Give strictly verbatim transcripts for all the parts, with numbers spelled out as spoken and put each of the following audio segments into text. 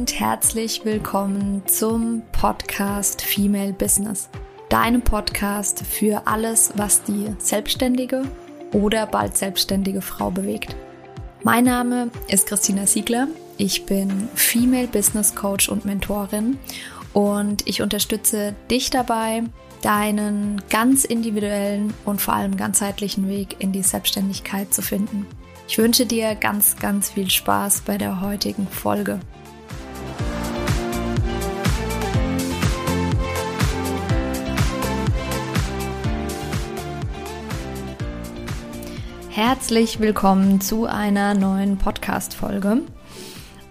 und herzlich willkommen zum Podcast Female Business. Deinem Podcast für alles, was die selbstständige oder bald selbstständige Frau bewegt. Mein Name ist Christina Siegler. Ich bin Female Business Coach und Mentorin und ich unterstütze dich dabei, deinen ganz individuellen und vor allem ganzheitlichen Weg in die Selbstständigkeit zu finden. Ich wünsche dir ganz, ganz viel Spaß bei der heutigen Folge. Herzlich willkommen zu einer neuen Podcast-Folge.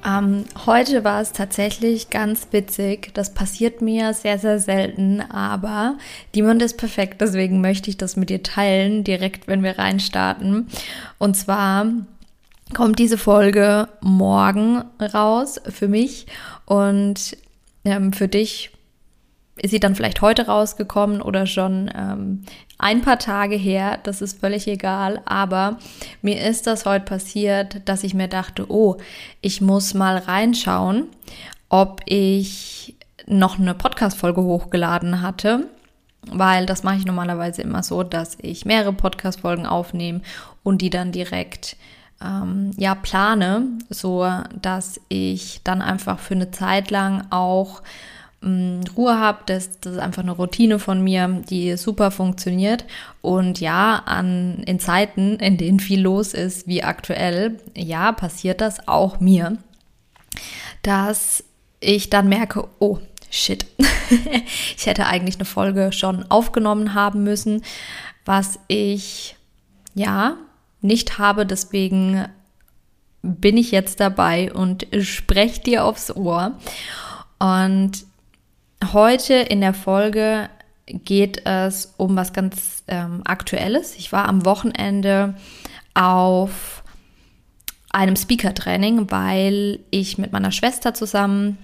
Ähm, heute war es tatsächlich ganz witzig. Das passiert mir sehr, sehr selten, aber niemand ist perfekt. Deswegen möchte ich das mit dir teilen, direkt wenn wir reinstarten. Und zwar kommt diese Folge morgen raus für mich und ähm, für dich ist sie dann vielleicht heute rausgekommen oder schon ähm, ein paar Tage her, das ist völlig egal, aber mir ist das heute passiert, dass ich mir dachte, oh, ich muss mal reinschauen, ob ich noch eine Podcast-Folge hochgeladen hatte, weil das mache ich normalerweise immer so, dass ich mehrere Podcast-Folgen aufnehme und die dann direkt ähm, ja, plane, so dass ich dann einfach für eine Zeit lang auch Ruhe habe, das, das ist einfach eine Routine von mir, die super funktioniert und ja, an, in Zeiten, in denen viel los ist, wie aktuell, ja, passiert das auch mir, dass ich dann merke, oh, shit, ich hätte eigentlich eine Folge schon aufgenommen haben müssen, was ich, ja, nicht habe, deswegen bin ich jetzt dabei und spreche dir aufs Ohr. Und heute in der Folge geht es um was ganz ähm, Aktuelles. Ich war am Wochenende auf einem Speaker-Training, weil ich mit meiner Schwester zusammen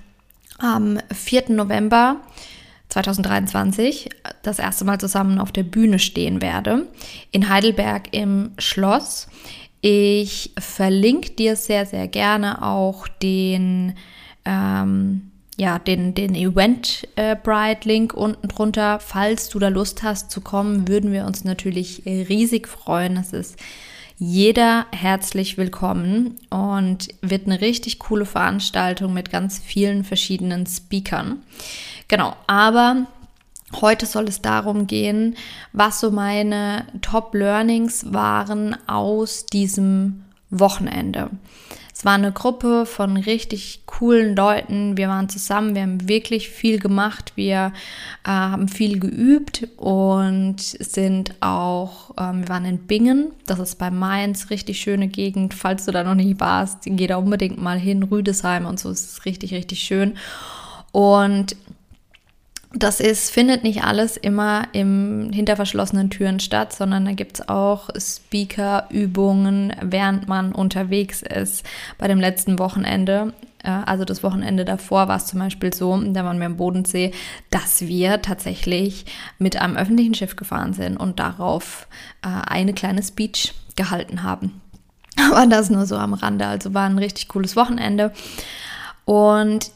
am vierten November zweitausenddreiundzwanzig das erste Mal zusammen auf der Bühne stehen werde, in Heidelberg im Schloss. Ich verlinke dir sehr, sehr gerne auch den ähm, ja, den, den Eventbrite-Link unten drunter. Falls du da Lust hast zu kommen, würden wir uns natürlich riesig freuen. Es ist jeder herzlich willkommen und wird eine richtig coole Veranstaltung mit ganz vielen verschiedenen Speakern. Genau, aber heute soll es darum gehen, was so meine Top-Learnings waren aus diesem Wochenende. Es war eine Gruppe von richtig coolen Leuten, wir waren zusammen, wir haben wirklich viel gemacht, wir äh, haben viel geübt und sind auch, ähm, wir waren in Bingen, das ist bei Mainz, richtig schöne Gegend, falls du da noch nicht warst, geh da unbedingt mal hin, Rüdesheim und so, es ist richtig, richtig schön und das ist, findet nicht alles immer im hinter verschlossenen Türen statt, sondern da gibt es auch Speaker-Übungen, während man unterwegs ist. Bei dem letzten Wochenende, also das Wochenende davor, war es zum Beispiel so, da waren wir im Bodensee, dass wir tatsächlich mit einem öffentlichen Schiff gefahren sind und darauf eine kleine Speech gehalten haben. Aber das nur so am Rande, also war ein richtig cooles Wochenende. Und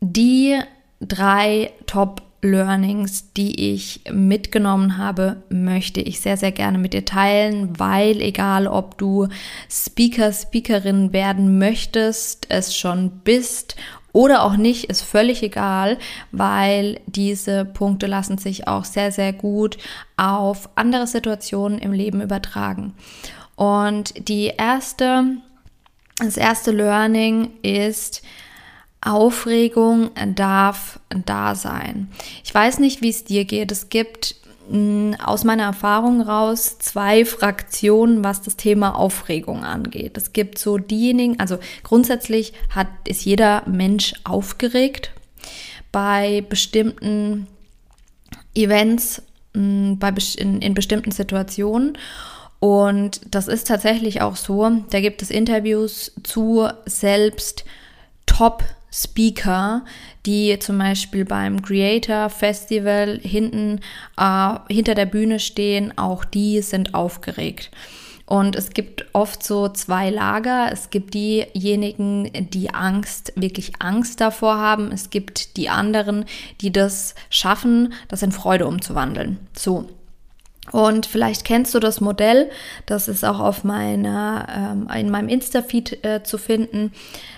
die drei Top-Learnings, die ich mitgenommen habe, möchte ich sehr, sehr gerne mit dir teilen, weil egal, ob du Speaker, Speakerin werden möchtest, es schon bist oder auch nicht, ist völlig egal, weil diese Punkte lassen sich auch sehr, sehr gut auf andere Situationen im Leben übertragen. Und die erste, das erste Learning ist, Aufregung darf da sein. Ich weiß nicht, wie es dir geht. Es gibt mh, aus meiner Erfahrung raus zwei Fraktionen, was das Thema Aufregung angeht. Es gibt so diejenigen, also grundsätzlich hat, ist jeder Mensch aufgeregt bei bestimmten Events, mh, bei, in, in bestimmten Situationen. Und das ist tatsächlich auch so. Da gibt es Interviews zu selbst Top Speaker, die zum Beispiel beim Greator Festival hinten äh, hinter der Bühne stehen, auch die sind aufgeregt. Und es gibt oft so zwei Lager. Es gibt diejenigen, die Angst, wirklich Angst davor haben. Es gibt die anderen, die das schaffen, das in Freude umzuwandeln. So. Und vielleicht kennst du das Modell, das ist auch auf meiner, ähm, in meinem Insta-Feed äh, zu finden.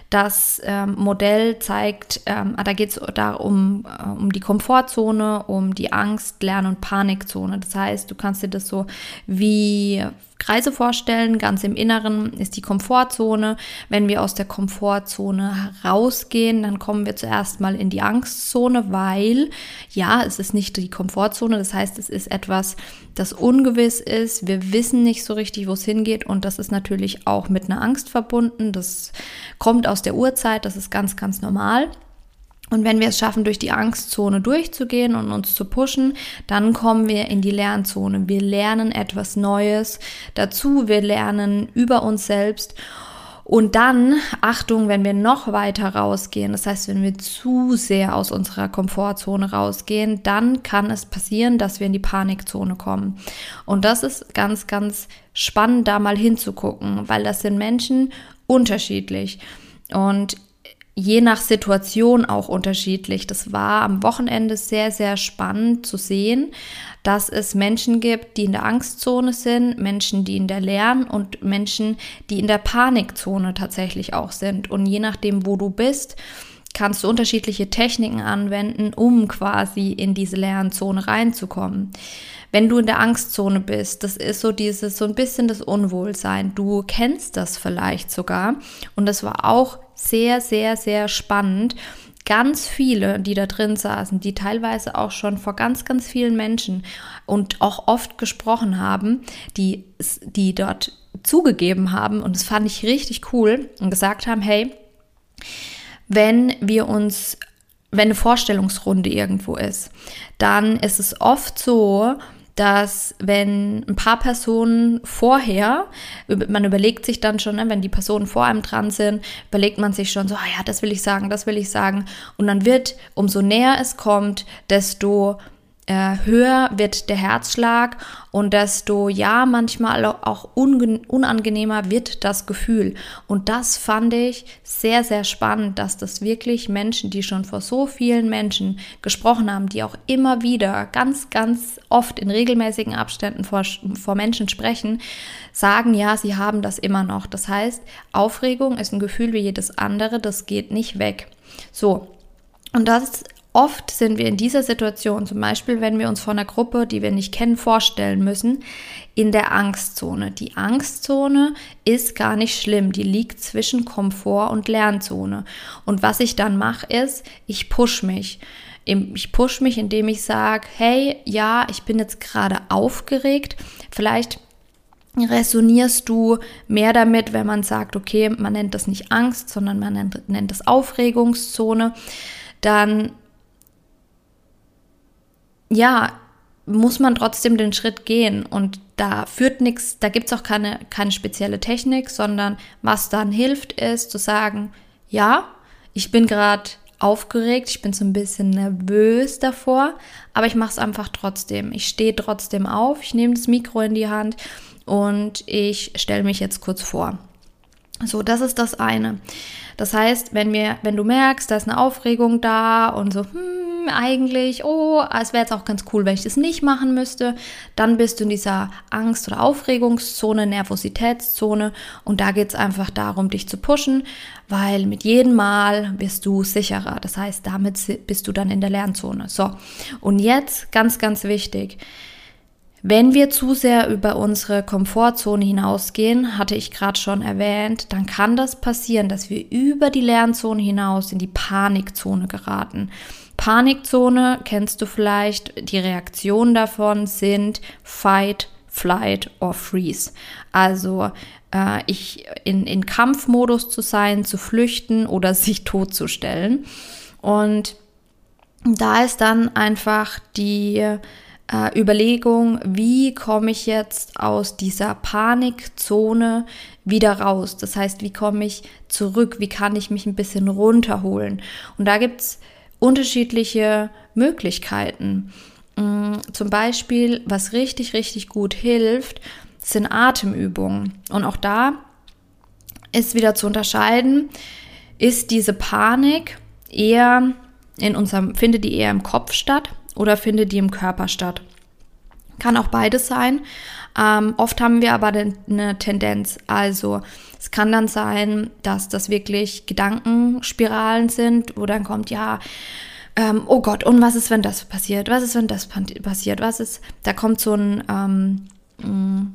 Das ähm, Modell zeigt, ähm, da geht es da um, äh, um die Komfortzone, um die Angst-, Lern- und Panikzone. Das heißt, du kannst dir das so wie Kreise vorstellen. Ganz im Inneren ist die Komfortzone. Wenn wir aus der Komfortzone rausgehen, dann kommen wir zuerst mal in die Angstzone, weil, ja, es ist nicht die Komfortzone. Das heißt, es ist etwas, das ungewiss ist. Wir wissen nicht so richtig, wo es hingeht. Und das ist natürlich auch mit einer Angst verbunden. Das kommt aus der Urzeit, das ist ganz, ganz normal. Und wenn wir es schaffen, durch die Angstzone durchzugehen und uns zu pushen, dann kommen wir in die Lernzone. Wir lernen etwas Neues dazu, wir lernen über uns selbst. Und dann, Achtung, wenn wir noch weiter rausgehen, das heißt, wenn wir zu sehr aus unserer Komfortzone rausgehen, dann kann es passieren, dass wir in die Panikzone kommen. Und das ist ganz, ganz spannend, da mal hinzugucken, weil das sind Menschen unterschiedlich und je nach Situation auch unterschiedlich. Das war am Wochenende sehr, sehr spannend zu sehen, dass es Menschen gibt, die in der Angstzone sind, Menschen, die in der Lern- und Menschen, die in der Panikzone tatsächlich auch sind. Und je nachdem, wo du bist, kannst du unterschiedliche Techniken anwenden, um quasi in diese Lernzone reinzukommen. Wenn du in der Angstzone bist, das ist so dieses, so ein bisschen das Unwohlsein. Du kennst das vielleicht sogar. Und das war auch sehr, sehr, sehr spannend. Ganz viele, die da drin saßen, die teilweise auch schon vor ganz, ganz vielen Menschen und auch oft gesprochen haben, die, die dort zugegeben haben, und das fand ich richtig cool, und gesagt haben, hey, wenn wir uns, wenn eine Vorstellungsrunde irgendwo ist, dann ist es oft so, dass wenn ein paar Personen vorher, man überlegt sich dann schon, wenn die Personen vor einem dran sind, überlegt man sich schon so, ah ja, das will ich sagen, das will ich sagen. Und dann wird, umso näher es kommt, desto äh, höher wird der Herzschlag und desto, ja, manchmal auch unge- unangenehmer wird das Gefühl. Und das fand ich sehr, sehr spannend, dass das wirklich Menschen, die schon vor so vielen Menschen gesprochen haben, die auch immer wieder ganz, ganz oft in regelmäßigen Abständen vor, vor Menschen sprechen, sagen, ja, sie haben das immer noch. Das heißt, Aufregung ist ein Gefühl wie jedes andere, das geht nicht weg. So, und das oft sind wir in dieser Situation, zum Beispiel, wenn wir uns vor einer Gruppe, die wir nicht kennen, vorstellen müssen, in der Angstzone. Die Angstzone ist gar nicht schlimm, die liegt zwischen Komfort- und Lernzone. Und was ich dann mache, ist, ich pushe mich. Ich pushe mich, indem ich sage, hey, ja, ich bin jetzt gerade aufgeregt, vielleicht resonierst du mehr damit, wenn man sagt, okay, man nennt das nicht Angst, sondern man nennt, nennt das Aufregungszone, dann ja, muss man trotzdem den Schritt gehen und da führt nichts, da gibt es auch keine, keine spezielle Technik, sondern was dann hilft, ist zu sagen, ja, ich bin gerade aufgeregt, ich bin so ein bisschen nervös davor, aber ich mache es einfach trotzdem. Ich stehe trotzdem auf, ich nehme das Mikro in die Hand und ich stelle mich jetzt kurz vor. So, das ist das eine. Das heißt, wenn wir, wenn du merkst, da ist eine Aufregung da und so, hm, eigentlich, oh, es wäre jetzt auch ganz cool, wenn ich das nicht machen müsste, dann bist du in dieser Angst- oder Aufregungszone, Nervositätszone und da geht es einfach darum, dich zu pushen, weil mit jedem Mal wirst du sicherer. Das heißt, damit bist du dann in der Lernzone. So, und jetzt ganz, ganz wichtig. Wenn wir zu sehr über unsere Komfortzone hinausgehen, hatte ich gerade schon erwähnt, dann kann das passieren, dass wir über die Lernzone hinaus in die Panikzone geraten. Panikzone, kennst du vielleicht, die Reaktionen davon sind Fight, Flight or Freeze. Also äh, ich in, in Kampfmodus zu sein, zu flüchten oder sich totzustellen. Und da ist dann einfach die Überlegung, wie komme ich jetzt aus dieser Panikzone wieder raus? Das heißt, wie komme ich zurück? Wie kann ich mich ein bisschen runterholen? Und da gibt es unterschiedliche Möglichkeiten. Zum Beispiel, was richtig, richtig gut hilft, sind Atemübungen. Und auch da ist wieder zu unterscheiden, ist diese Panik eher in unserem, findet die eher im Kopf statt oder findet die im Körper statt? Kann auch beides sein. Ähm, oft haben wir aber eine Tendenz. Also es kann dann sein, dass das wirklich Gedankenspiralen sind, wo dann kommt, ja, ähm, oh Gott, und was ist, wenn das passiert? Was ist, wenn das passiert? Was ist? Da kommt so ein ähm,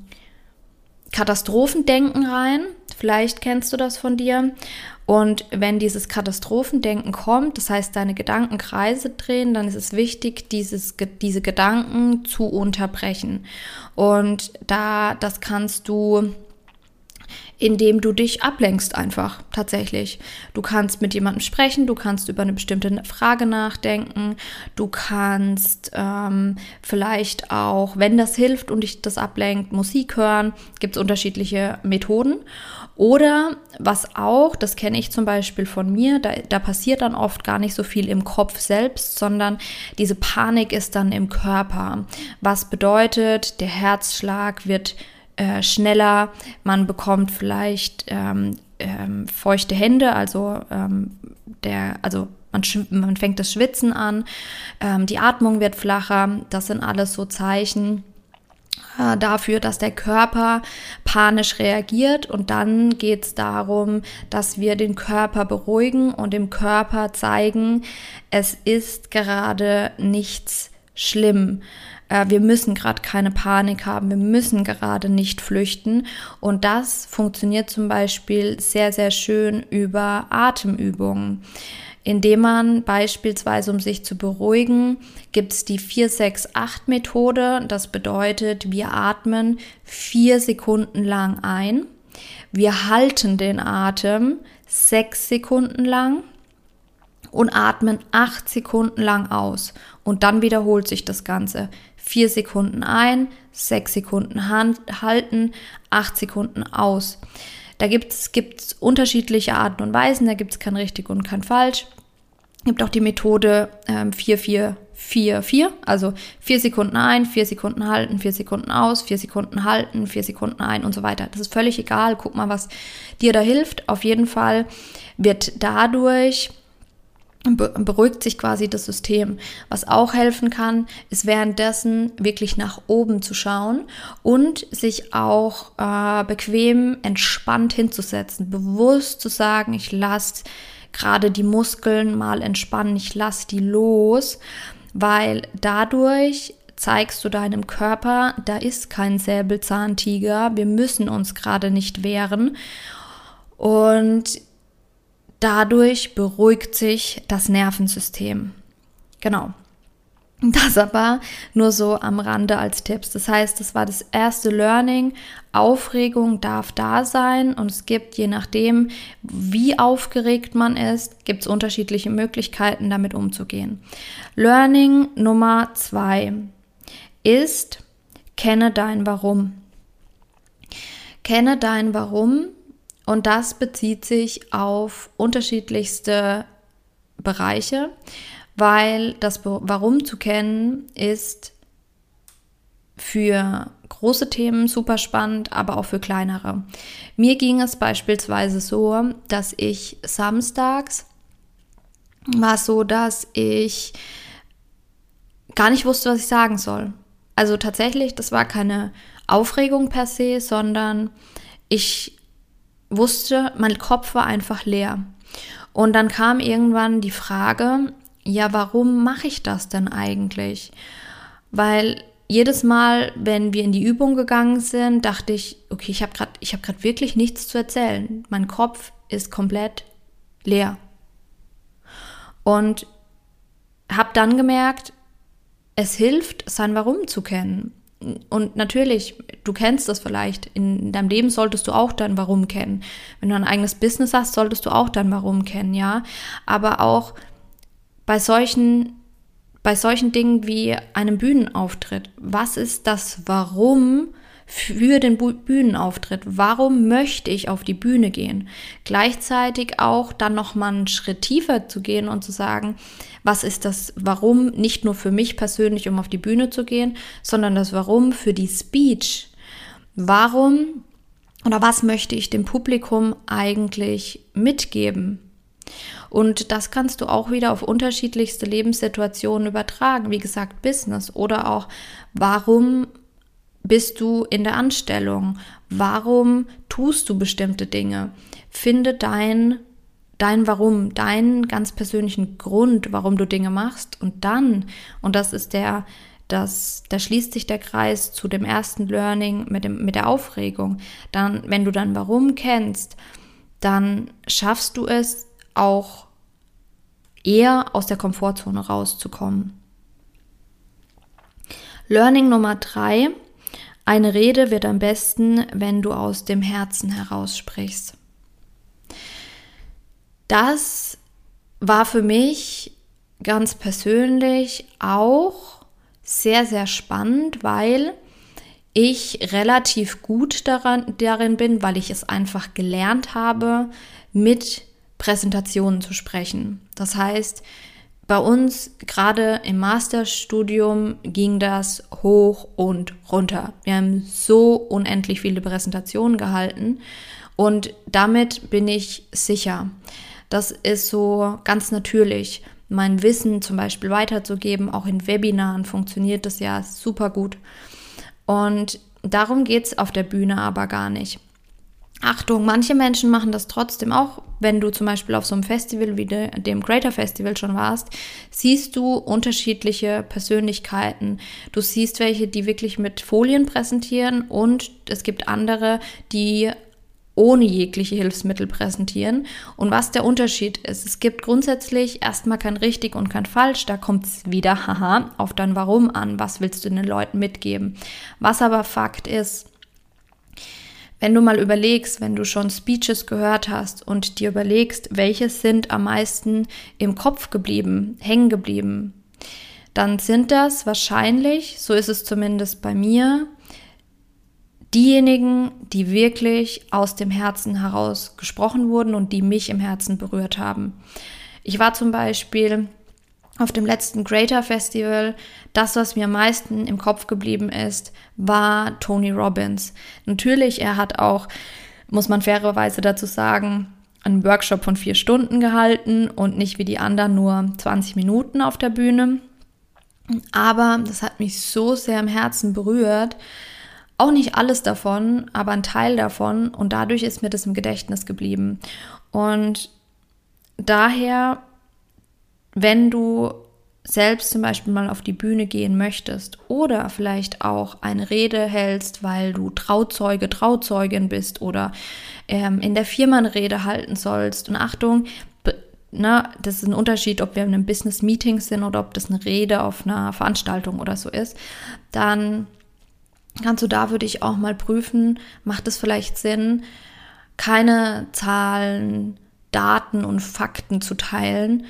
Katastrophendenken rein. Vielleicht kennst du das von dir. Und wenn dieses Katastrophendenken kommt, das heißt, deine Gedanken Kreise drehen, dann ist es wichtig, dieses, diese Gedanken zu unterbrechen. Und da, das kannst du, indem du dich ablenkst einfach, tatsächlich. Du kannst mit jemandem sprechen, du kannst über eine bestimmte Frage nachdenken, du kannst ähm, vielleicht auch, wenn das hilft und dich das ablenkt, Musik hören. Gibt es unterschiedliche Methoden. Oder was auch, das kenne ich zum Beispiel von mir, da, da passiert dann oft gar nicht so viel im Kopf selbst, sondern diese Panik ist dann im Körper. Was bedeutet, der Herzschlag wird äh, schneller, man bekommt vielleicht ähm, ähm, feuchte Hände, also ähm, der, also man, man fängt das Schwitzen an, ähm, die Atmung wird flacher, das sind alles so Zeichen dafür, dass der Körper panisch reagiert, und dann geht es darum, dass wir den Körper beruhigen und dem Körper zeigen, es ist gerade nichts schlimm. Wir müssen gerade keine Panik haben, wir müssen gerade nicht flüchten, und das funktioniert zum Beispiel sehr, sehr schön über Atemübungen. Indem man beispielsweise, um sich zu beruhigen, gibt es die vier sechs acht Methode. Das bedeutet, wir atmen vier Sekunden lang ein. Wir halten den Atem sechs Sekunden lang und atmen acht Sekunden lang aus. Und dann wiederholt sich das Ganze. Vier Sekunden ein, sechs Sekunden halten, acht Sekunden aus. Da gibt es unterschiedliche Arten und Weisen, da gibt es kein richtig und kein falsch. Es gibt auch die Methode ähm, vier vier vier vier, also vier Sekunden ein, vier Sekunden halten, vier Sekunden aus, vier Sekunden halten, vier Sekunden ein und so weiter. Das ist völlig egal, guck mal, was dir da hilft. Auf jeden Fall wird dadurch, beruhigt sich quasi das System. Was auch helfen kann, ist währenddessen wirklich nach oben zu schauen und sich auch äh, bequem, entspannt hinzusetzen. Bewusst zu sagen, ich lasse gerade die Muskeln mal entspannen, ich lasse die los, weil dadurch zeigst du deinem Körper, da ist kein Säbelzahntiger, wir müssen uns gerade nicht wehren, und dadurch beruhigt sich das Nervensystem. Genau. Das aber nur so am Rande als Tipps. Das heißt, das war das erste Learning. Aufregung darf da sein, und es gibt, je nachdem, wie aufgeregt man ist, gibt es unterschiedliche Möglichkeiten, damit umzugehen. Learning Nummer zwei ist, kenne dein Warum. Kenne dein Warum. Und das bezieht sich auf unterschiedlichste Bereiche, weil das Warum zu kennen ist für große Themen super spannend, aber auch für kleinere. Mir ging es beispielsweise so, dass ich samstags war es so, dass ich gar nicht wusste, was ich sagen soll. Also tatsächlich, das war keine Aufregung per se, sondern ich wusste, mein Kopf war einfach leer. Und dann kam irgendwann die Frage, ja, warum mache ich das denn eigentlich? Weil jedes Mal, wenn wir in die Übung gegangen sind, dachte ich, okay, ich habe gerade ich habe gerade wirklich nichts zu erzählen. Mein Kopf ist komplett leer. Und habe dann gemerkt, es hilft, sein Warum zu kennen. Und natürlich, du kennst das vielleicht, in deinem Leben solltest du auch dein Warum kennen. Wenn du ein eigenes Business hast, solltest du auch dein Warum kennen, ja. Aber auch bei solchen, bei solchen Dingen wie einem Bühnenauftritt. Was ist das Warum für den Bühnenauftritt? Warum möchte ich auf die Bühne gehen? Gleichzeitig auch dann nochmal einen Schritt tiefer zu gehen und zu sagen, was ist das Warum nicht nur für mich persönlich, um auf die Bühne zu gehen, sondern das Warum für die Speech. Warum oder was möchte ich dem Publikum eigentlich mitgeben? Und das kannst du auch wieder auf unterschiedlichste Lebenssituationen übertragen. Wie gesagt, Business oder auch, warum bist du in der Anstellung? Warum tust du bestimmte Dinge? Finde dein, dein Warum, deinen ganz persönlichen Grund, warum du Dinge machst. Und dann, und das ist der, das, da schließt sich der Kreis zu dem ersten Learning mit dem, mit der Aufregung. Dann, wenn du dein Warum kennst, dann schaffst du es, auch eher aus der Komfortzone rauszukommen. Learning Nummer drei. Eine Rede wird am besten, wenn du aus dem Herzen heraus sprichst. Das war für mich ganz persönlich auch sehr, sehr spannend, weil ich relativ gut daran, darin bin, weil ich es einfach gelernt habe, mit Präsentationen zu sprechen. Das heißt, bei uns gerade im Masterstudium ging das hoch und runter. Wir haben so unendlich viele Präsentationen gehalten und damit bin ich sicher. Das ist so ganz natürlich. Mein Wissen zum Beispiel weiterzugeben, auch in Webinaren funktioniert das ja super gut. Und darum geht es auf der Bühne aber gar nicht. Achtung, manche Menschen machen das trotzdem auch, wenn du zum Beispiel auf so einem Festival wie de, dem Greator Festival schon warst, siehst du unterschiedliche Persönlichkeiten. Du siehst welche, die wirklich mit Folien präsentieren und es gibt andere, die ohne jegliche Hilfsmittel präsentieren. Und was der Unterschied ist, es gibt grundsätzlich erstmal kein richtig und kein falsch, da kommt es wieder haha, auf dein Warum an, was willst du den Leuten mitgeben. Was aber Fakt ist, wenn du mal überlegst, wenn du schon Speeches gehört hast und dir überlegst, welche sind am meisten im Kopf geblieben, hängen geblieben, dann sind das wahrscheinlich, so ist es zumindest bei mir, diejenigen, die wirklich aus dem Herzen heraus gesprochen wurden und die mich im Herzen berührt haben. Ich war zum Beispiel auf dem letzten Greator Festival, das, was mir am meisten im Kopf geblieben ist, war Tony Robbins. Natürlich, er hat auch, muss man fairerweise dazu sagen, einen Workshop von vier Stunden gehalten und nicht wie die anderen nur zwanzig Minuten auf der Bühne. Aber das hat mich so sehr im Herzen berührt. Auch nicht alles davon, aber ein Teil davon. Und dadurch ist mir das im Gedächtnis geblieben. Und daher, wenn du selbst zum Beispiel mal auf die Bühne gehen möchtest oder vielleicht auch eine Rede hältst, weil du Trauzeuge, Trauzeugin bist oder ähm, in der Firma eine Rede halten sollst. Und Achtung, b- ne, das ist ein Unterschied, ob wir in einem Business-Meeting sind oder ob das eine Rede auf einer Veranstaltung oder so ist. Dann kannst du da für dich auch mal prüfen, macht es vielleicht Sinn, keine Zahlen, Daten und Fakten zu teilen,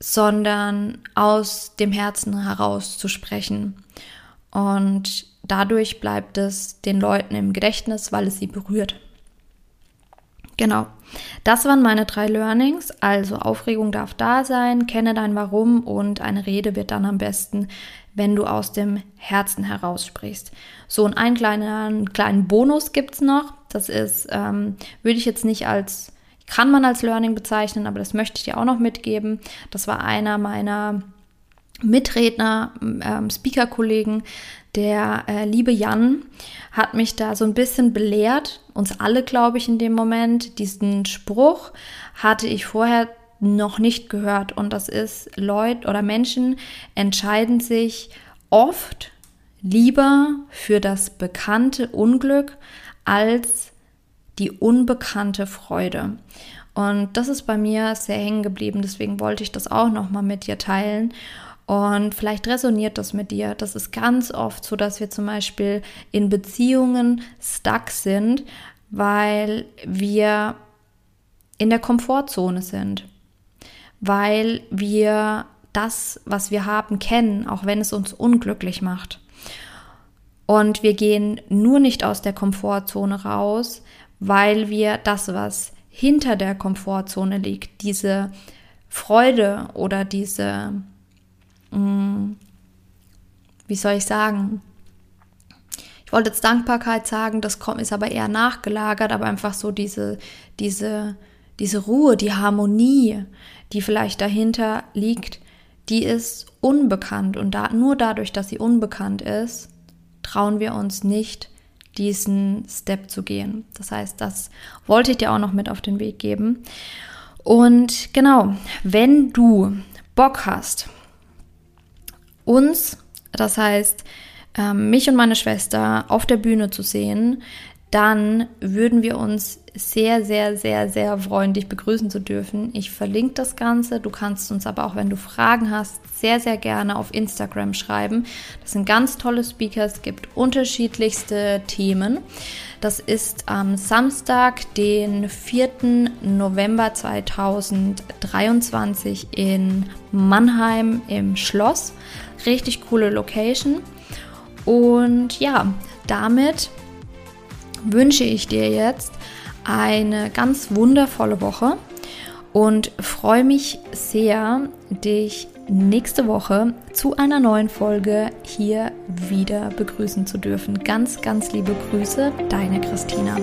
sondern aus dem Herzen heraus zu sprechen. Und dadurch bleibt es den Leuten im Gedächtnis, weil es sie berührt. Genau, das waren meine drei Learnings. Also Aufregung darf da sein, kenne dein Warum und eine Rede wird dann am besten, wenn du aus dem Herzen heraus sprichst. So, und einen kleinen, kleinen Bonus gibt es noch. Das ist, ähm, würde ich jetzt nicht als... kann man als Learning bezeichnen, aber das möchte ich dir auch noch mitgeben. Das war einer meiner Mitredner, ähm, Speaker-Kollegen, der äh, liebe Jan, hat mich da so ein bisschen belehrt, uns alle, glaube ich, in dem Moment. Diesen Spruch hatte ich vorher noch nicht gehört und das ist, Leute oder Menschen entscheiden sich oft lieber für das bekannte Unglück als die unbekannte Freude. Und das ist bei mir sehr hängen geblieben, deswegen wollte ich das auch nochmal mit dir teilen. Und vielleicht resoniert das mit dir. Das ist ganz oft so, dass wir zum Beispiel in Beziehungen stuck sind, weil wir in der Komfortzone sind. Weil wir das, was wir haben, kennen, auch wenn es uns unglücklich macht. Und wir gehen nur nicht aus der Komfortzone raus, weil wir das, was hinter der Komfortzone liegt, diese Freude oder diese, mh, wie soll ich sagen, ich wollte jetzt Dankbarkeit sagen, das kommt, ist aber eher nachgelagert, aber einfach so diese, diese, diese Ruhe, die Harmonie, die vielleicht dahinter liegt, die ist unbekannt. Und da, nur dadurch, dass sie unbekannt ist, trauen wir uns nicht, diesen Step zu gehen. Das heißt, das wollte ich dir auch noch mit auf den Weg geben. Und genau, wenn du Bock hast, uns, das heißt, mich und meine Schwester auf der Bühne zu sehen, dann würden wir uns sehr, sehr, sehr, sehr freuen, dich begrüßen zu dürfen. Ich verlinke das Ganze. Du kannst uns aber auch, wenn du Fragen hast, sehr, sehr gerne auf Instagram schreiben. Das sind ganz tolle Speaker. Es gibt unterschiedlichste Themen. Das ist am Samstag, den vierten November zweitausenddreiundzwanzig in Mannheim im Schloss. Richtig coole Location. Und ja, damit wünsche ich dir jetzt eine ganz wundervolle Woche und freue mich sehr, dich nächste Woche zu einer neuen Folge hier wieder begrüßen zu dürfen. Ganz, ganz liebe Grüße, deine Christina.